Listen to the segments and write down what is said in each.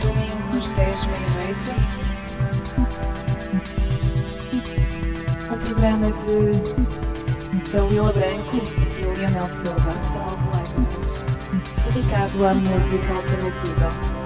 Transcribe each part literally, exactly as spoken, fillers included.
Domingos, dez da meia-noite. Um programa de Telma Branco e Leonel Silva, dedicado à música alternativa.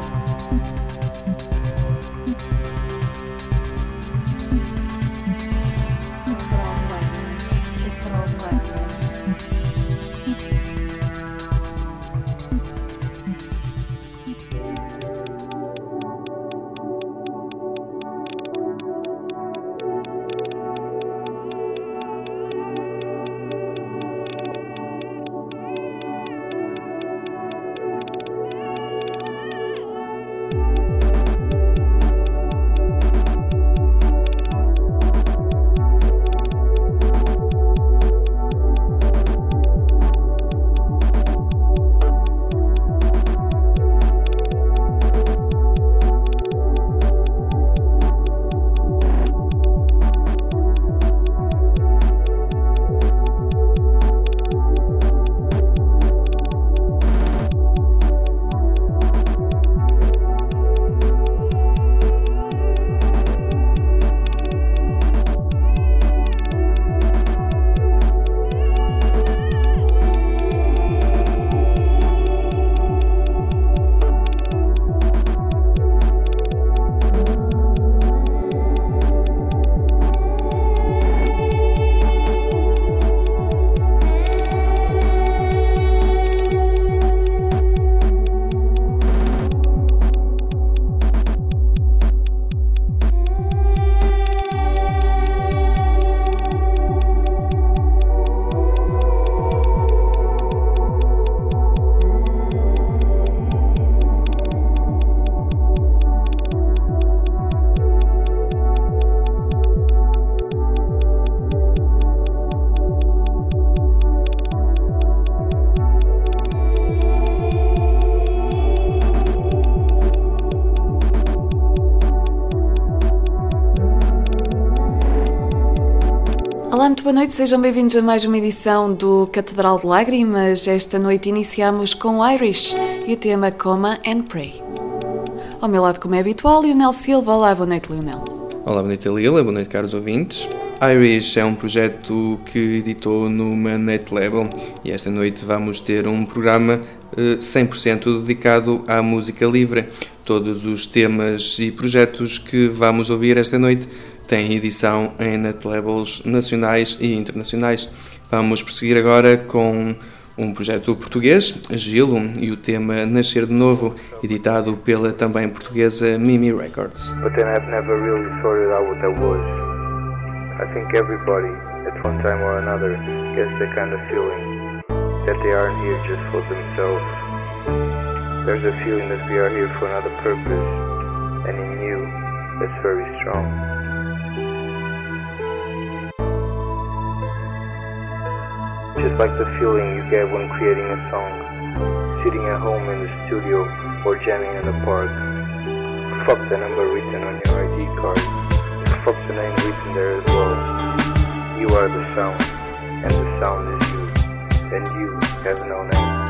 Boa noite, sejam bem-vindos a mais uma edição do Catedral de Lágrimas. Esta noite iniciamos com Irish e o tema Come and Pray. Ao meu lado, como é habitual, Leonel Silva. Olá, boa noite, Leonel. Olá, boa noite, Lila. Boa noite, caros ouvintes. Irish é um projeto que editou numa Netlabel e esta noite vamos ter um programa cem por cento dedicado à música livre. Todos os temas e projetos que vamos ouvir esta noite tem edição em netlabels nacionais e internacionais. Vamos prosseguir agora com um projeto português, Gilum, e o tema Nascer de Novo, editado pela também portuguesa Mimi Records. But then I've never really sorted out what I was. I think everybody, at one time or another, gets the kind of feeling that they aren't here just for themselves. There's a feeling that we are here for another purpose, and in you, that's very strong. Just like the feeling you get when creating a song, sitting at home in the studio or jamming in the park. Fuck the number written on your I D card, fuck the name written there as well. You are the sound, and the sound is you, and you have no name.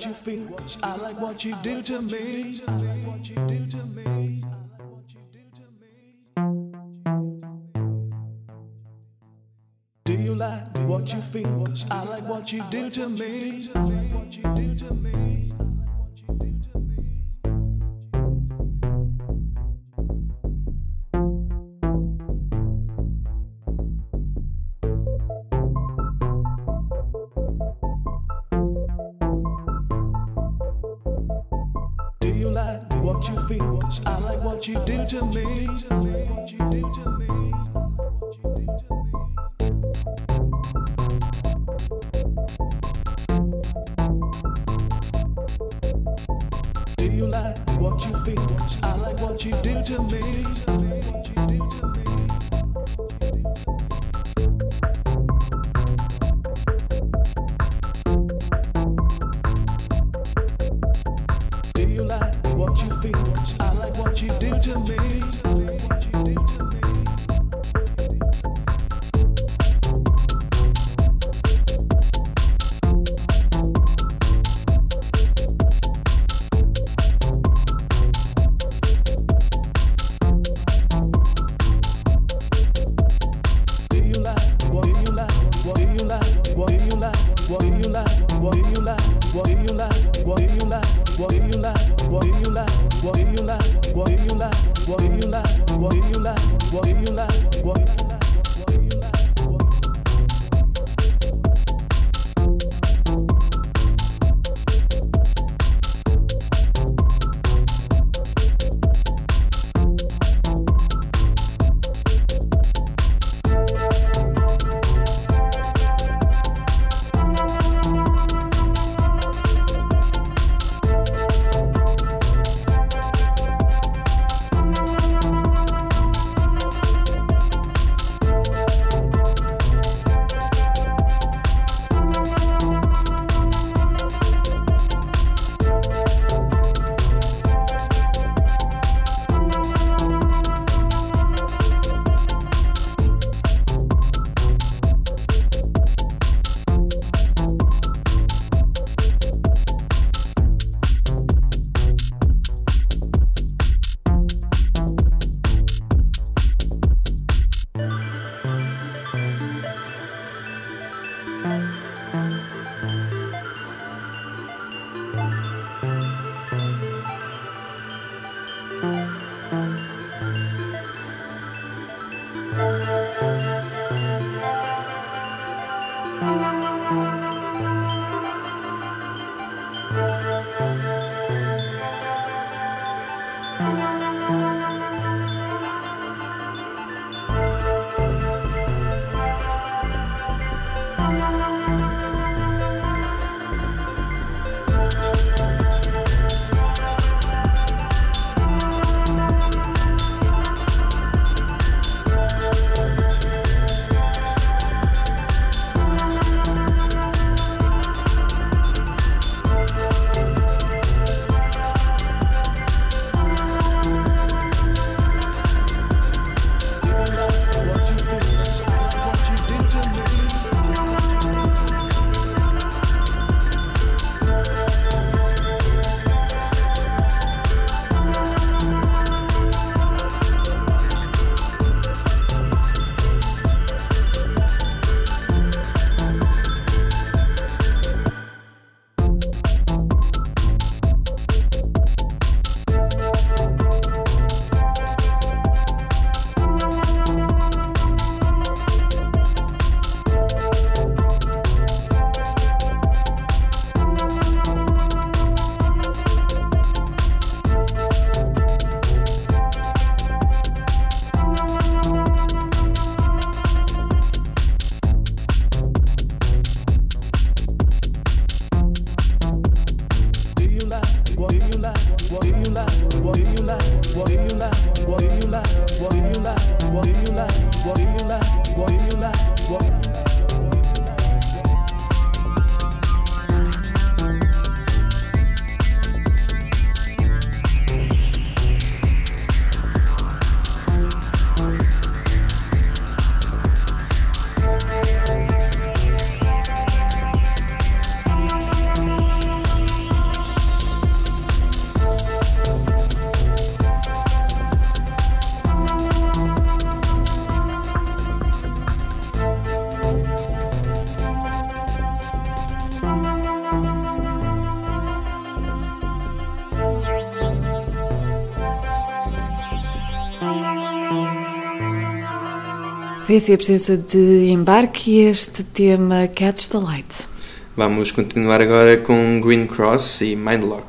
You feel, cause I like what you do to me. I like what you do to me. Do you like what you feel? Cause I like what you do to me. I like what you do to me. I like what you do to me. I like what you do to me. Do you like what you feel? Cause I like what you do to me. I like what you do to me. Vê-se a presença de Embarque e este tema Cats the Light. Vamos continuar agora com Green Cross e Mindlock.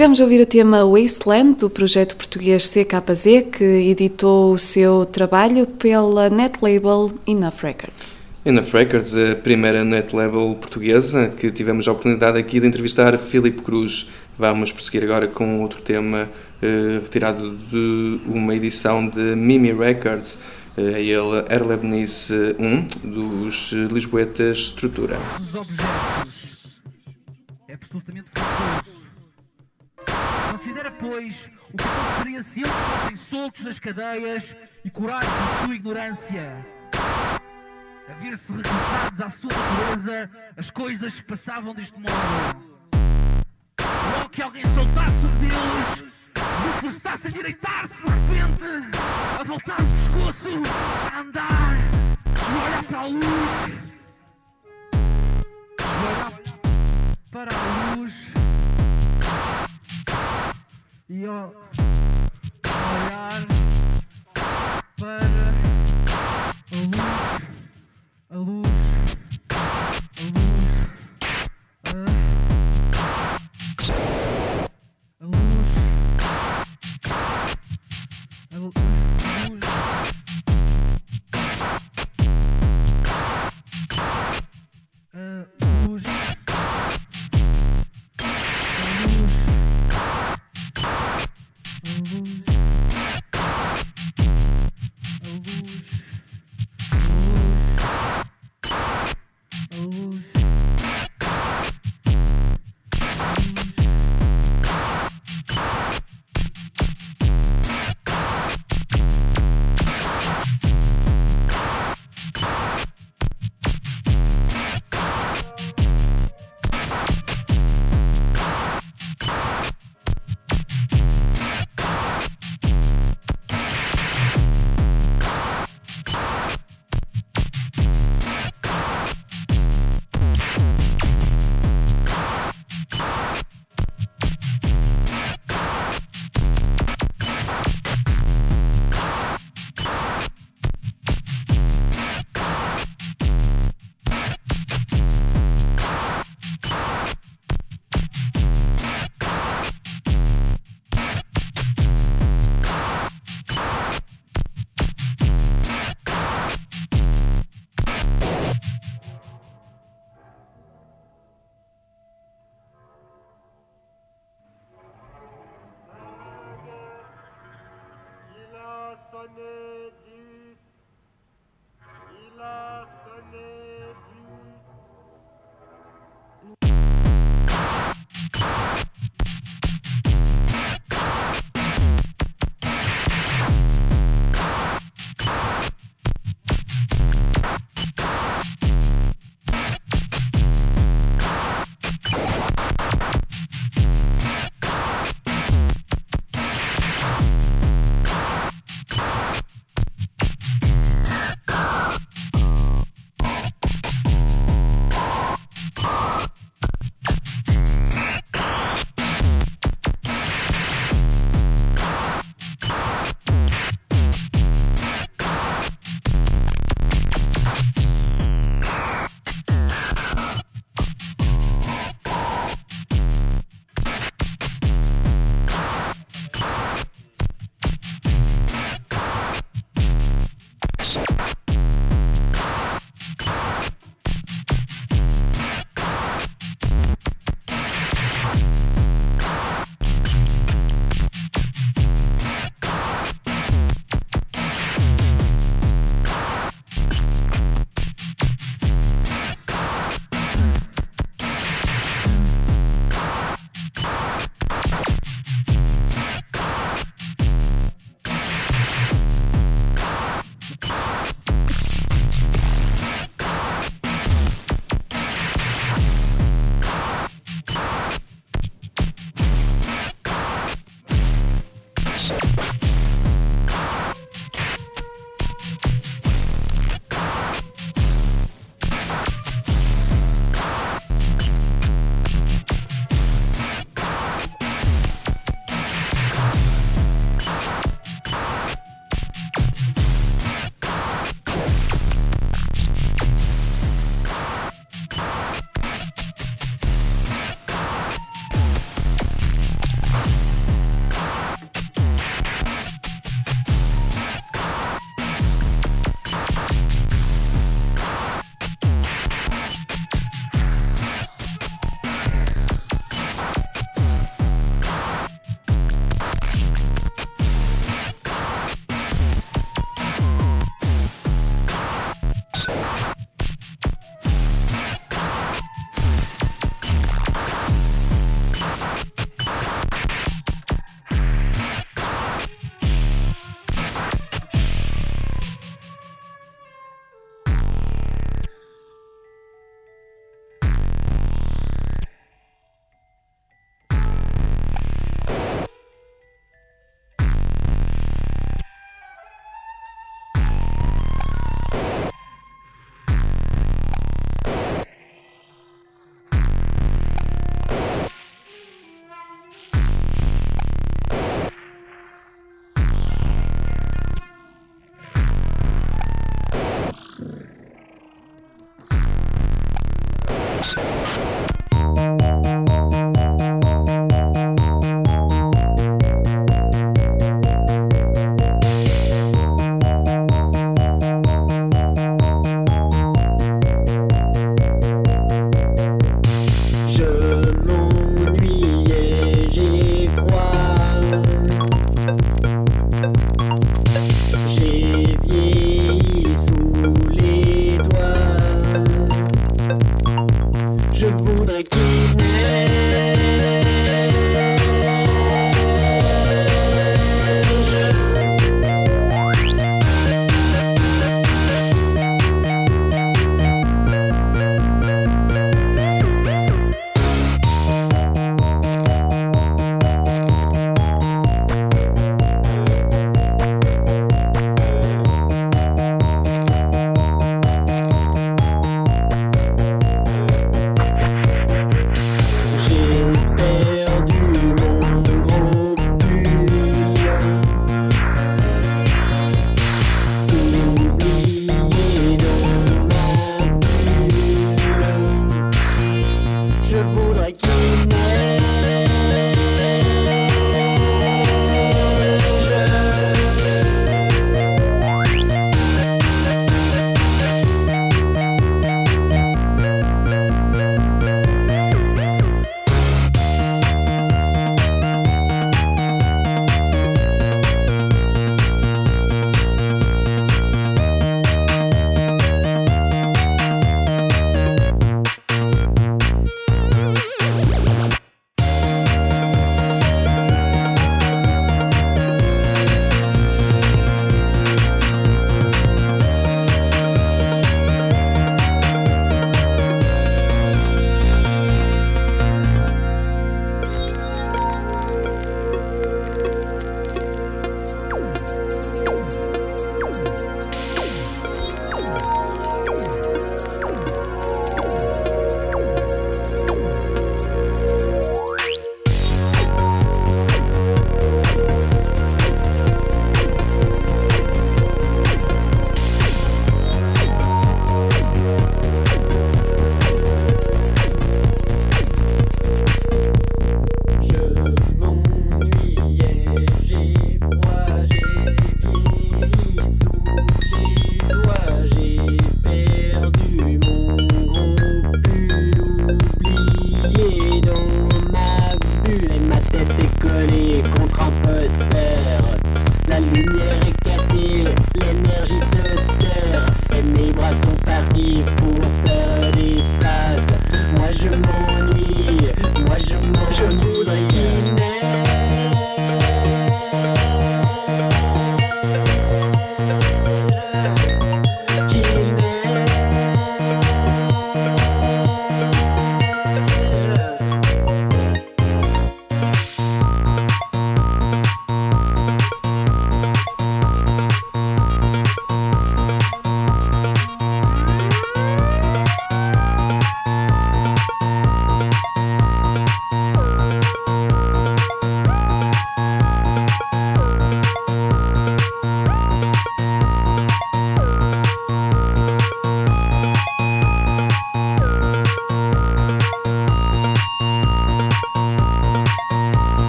Estivemos a ouvir o tema Wasteland, do projeto português C K Z, que editou o seu trabalho pela Netlabel Enough Records. Enough Records, a primeira Netlabel portuguesa, que tivemos a oportunidade aqui de entrevistar Filipe Cruz. Vamos prosseguir agora com outro tema eh, retirado de uma edição de Mimi Records, eh, ele Erlebniz um, dos lisboetas Estrutura. Os objetos é absolutamente forçoso. Considera, pois, o que aconteceria se eles fossem soltos nas cadeias e curados de sua ignorância. A ver-se regressados à sua natureza, as coisas passavam deste modo. Ou que alguém soltasse um deles, o forçasse a direitar-se de repente, a voltar o pescoço, a andar, a olhar para a luz, a olhar para a luz. E ao olhar para a luz, a luz, a luz, a luz, a luz, a luz. por aquí.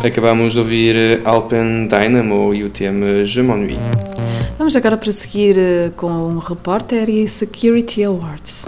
Acabámos de ouvir Alpen Dynamo e o tema Je m'ennuie. Vamos agora prosseguir com um repórter e Security Awards.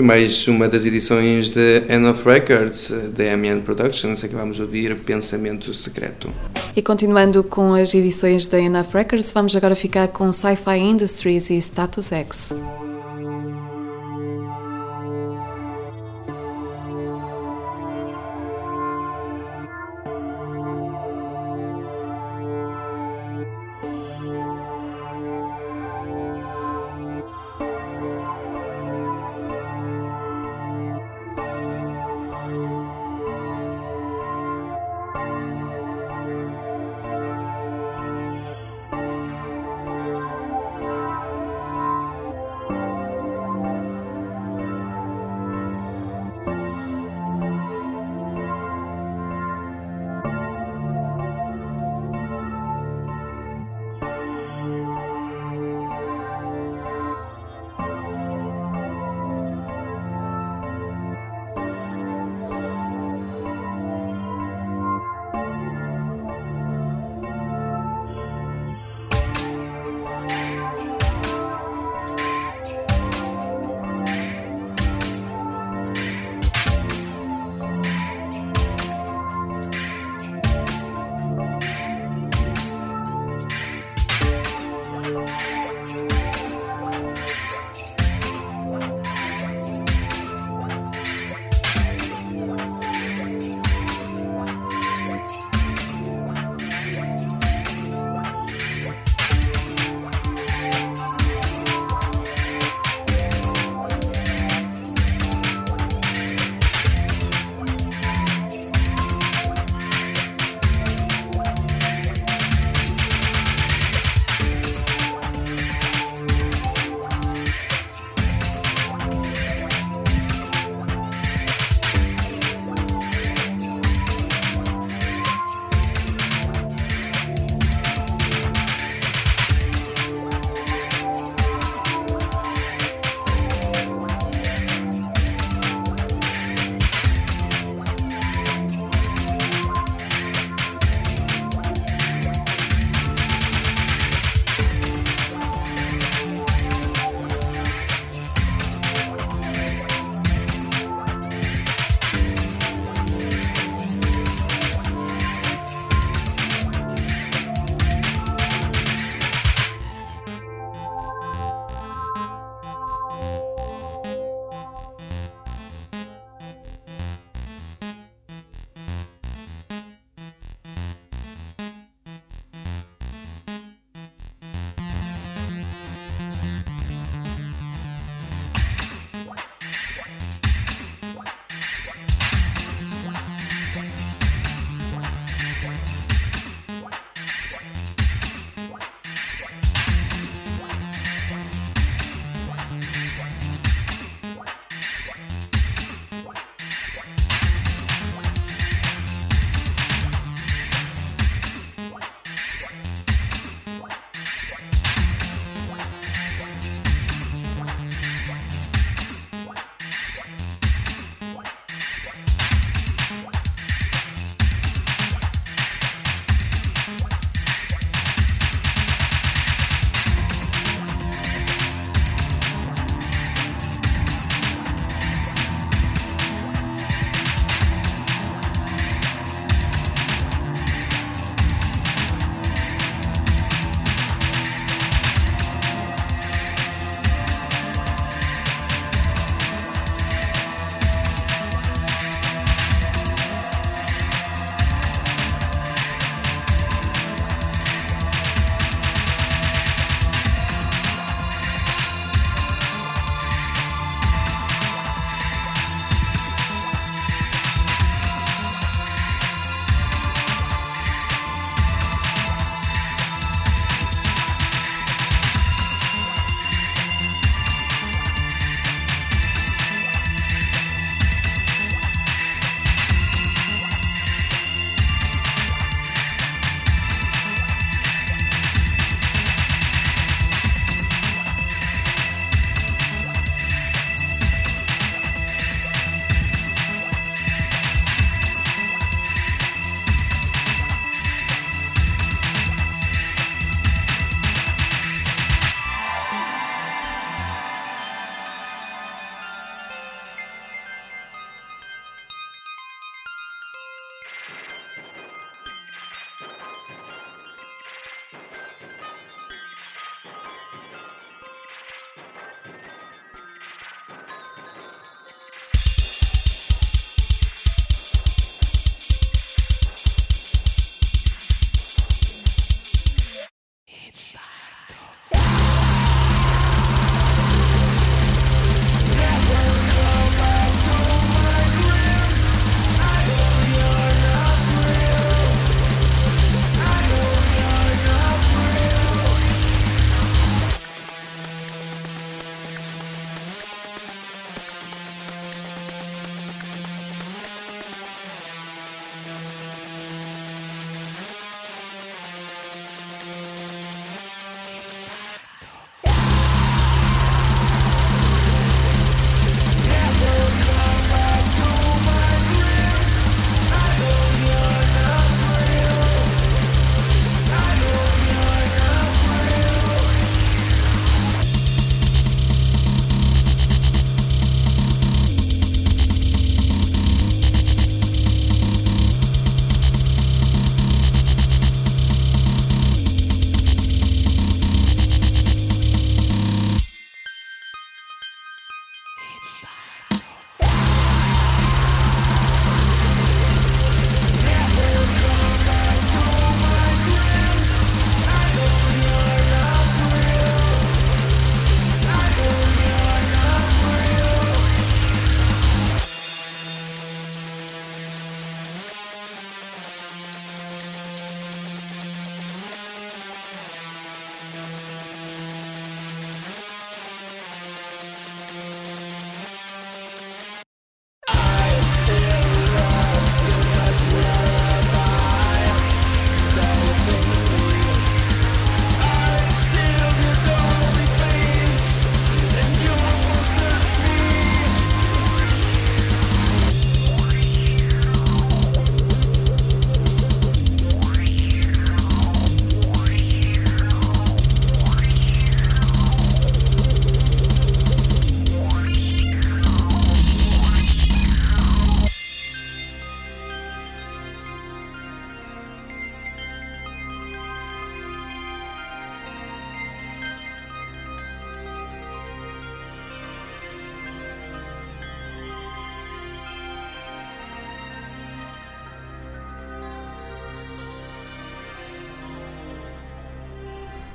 foi mais uma das edições de End of Records, da M N Productions, a que vamos ouvir Pensamento Secreto. E continuando com as edições da Enough Records, vamos agora ficar com Sci-Fi Industries e Status X.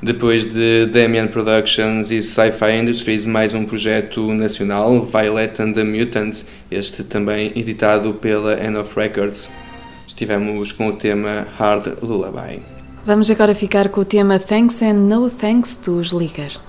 Depois de Damien Productions e Sci-Fi Industries, mais um projeto nacional, Violet and the Mutants, este também editado pela End of Records. Estivemos com o tema Hard Lullaby. Vamos agora ficar com o tema Thanks and No Thanks dos Leakers.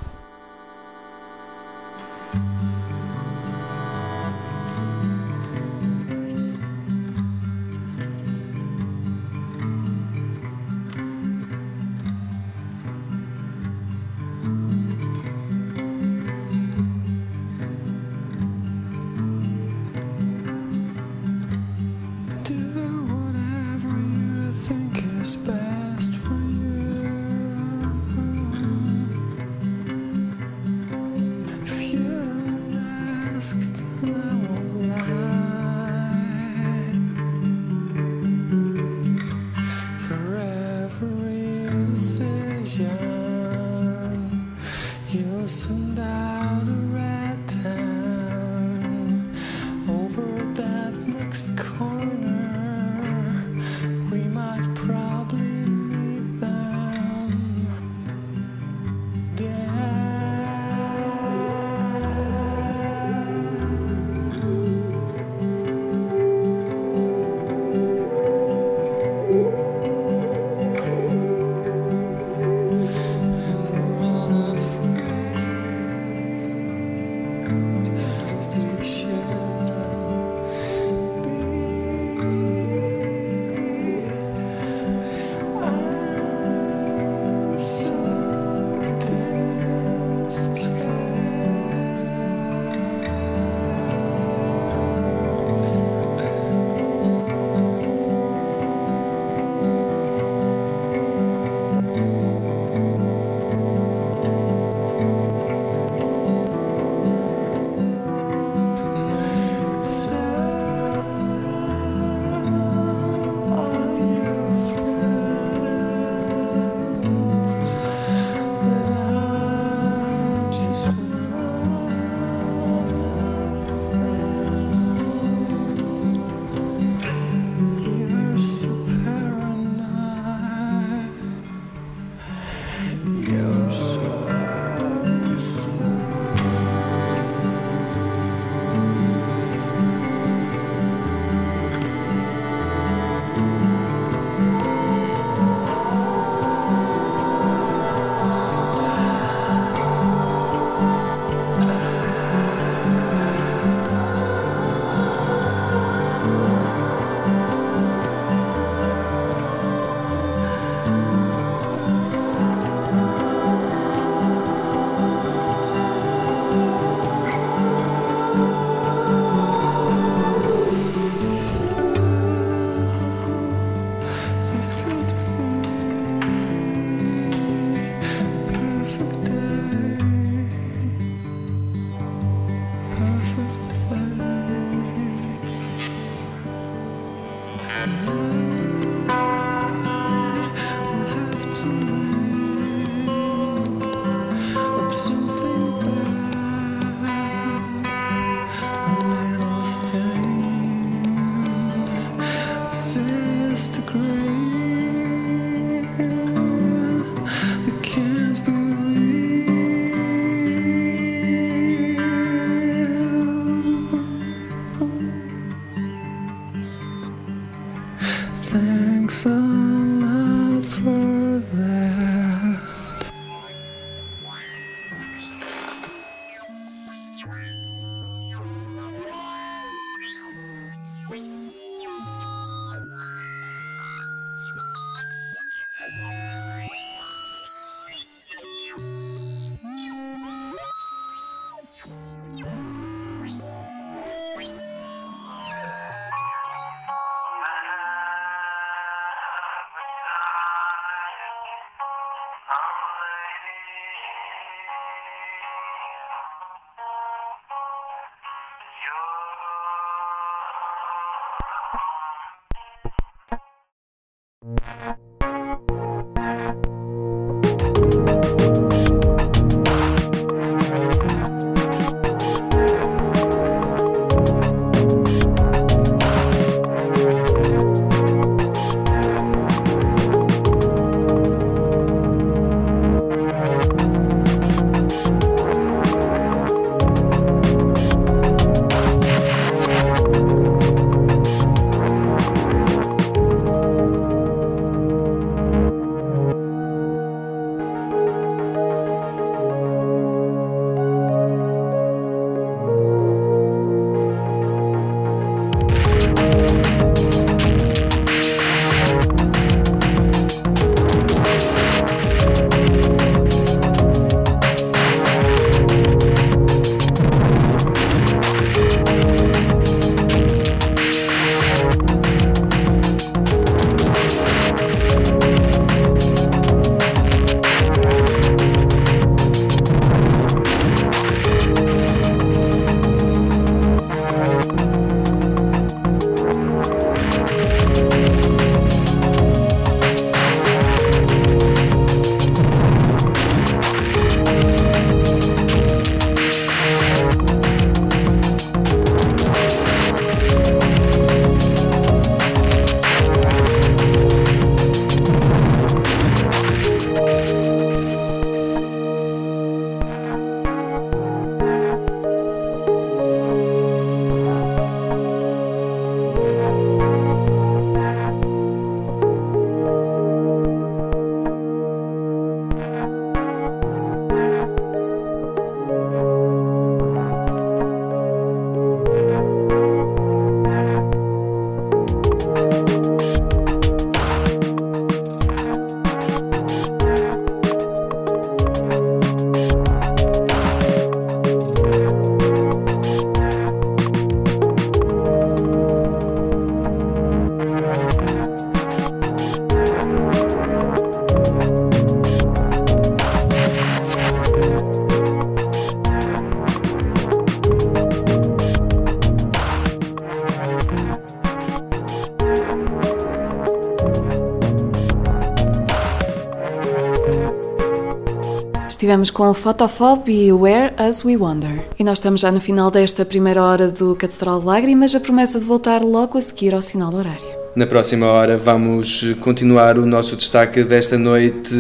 Tivemos com o PhotoFob e o Where As We Wander. E nós estamos já no final desta primeira hora do Catedral de Lágrimas, a promessa de voltar logo a seguir ao sinal horário. Na próxima hora vamos continuar o nosso destaque desta noite,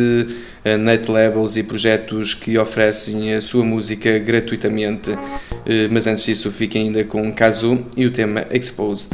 Netlabels e projetos que oferecem a sua música gratuitamente. Mas antes disso, fiquem ainda com Kazu e o tema Exposed.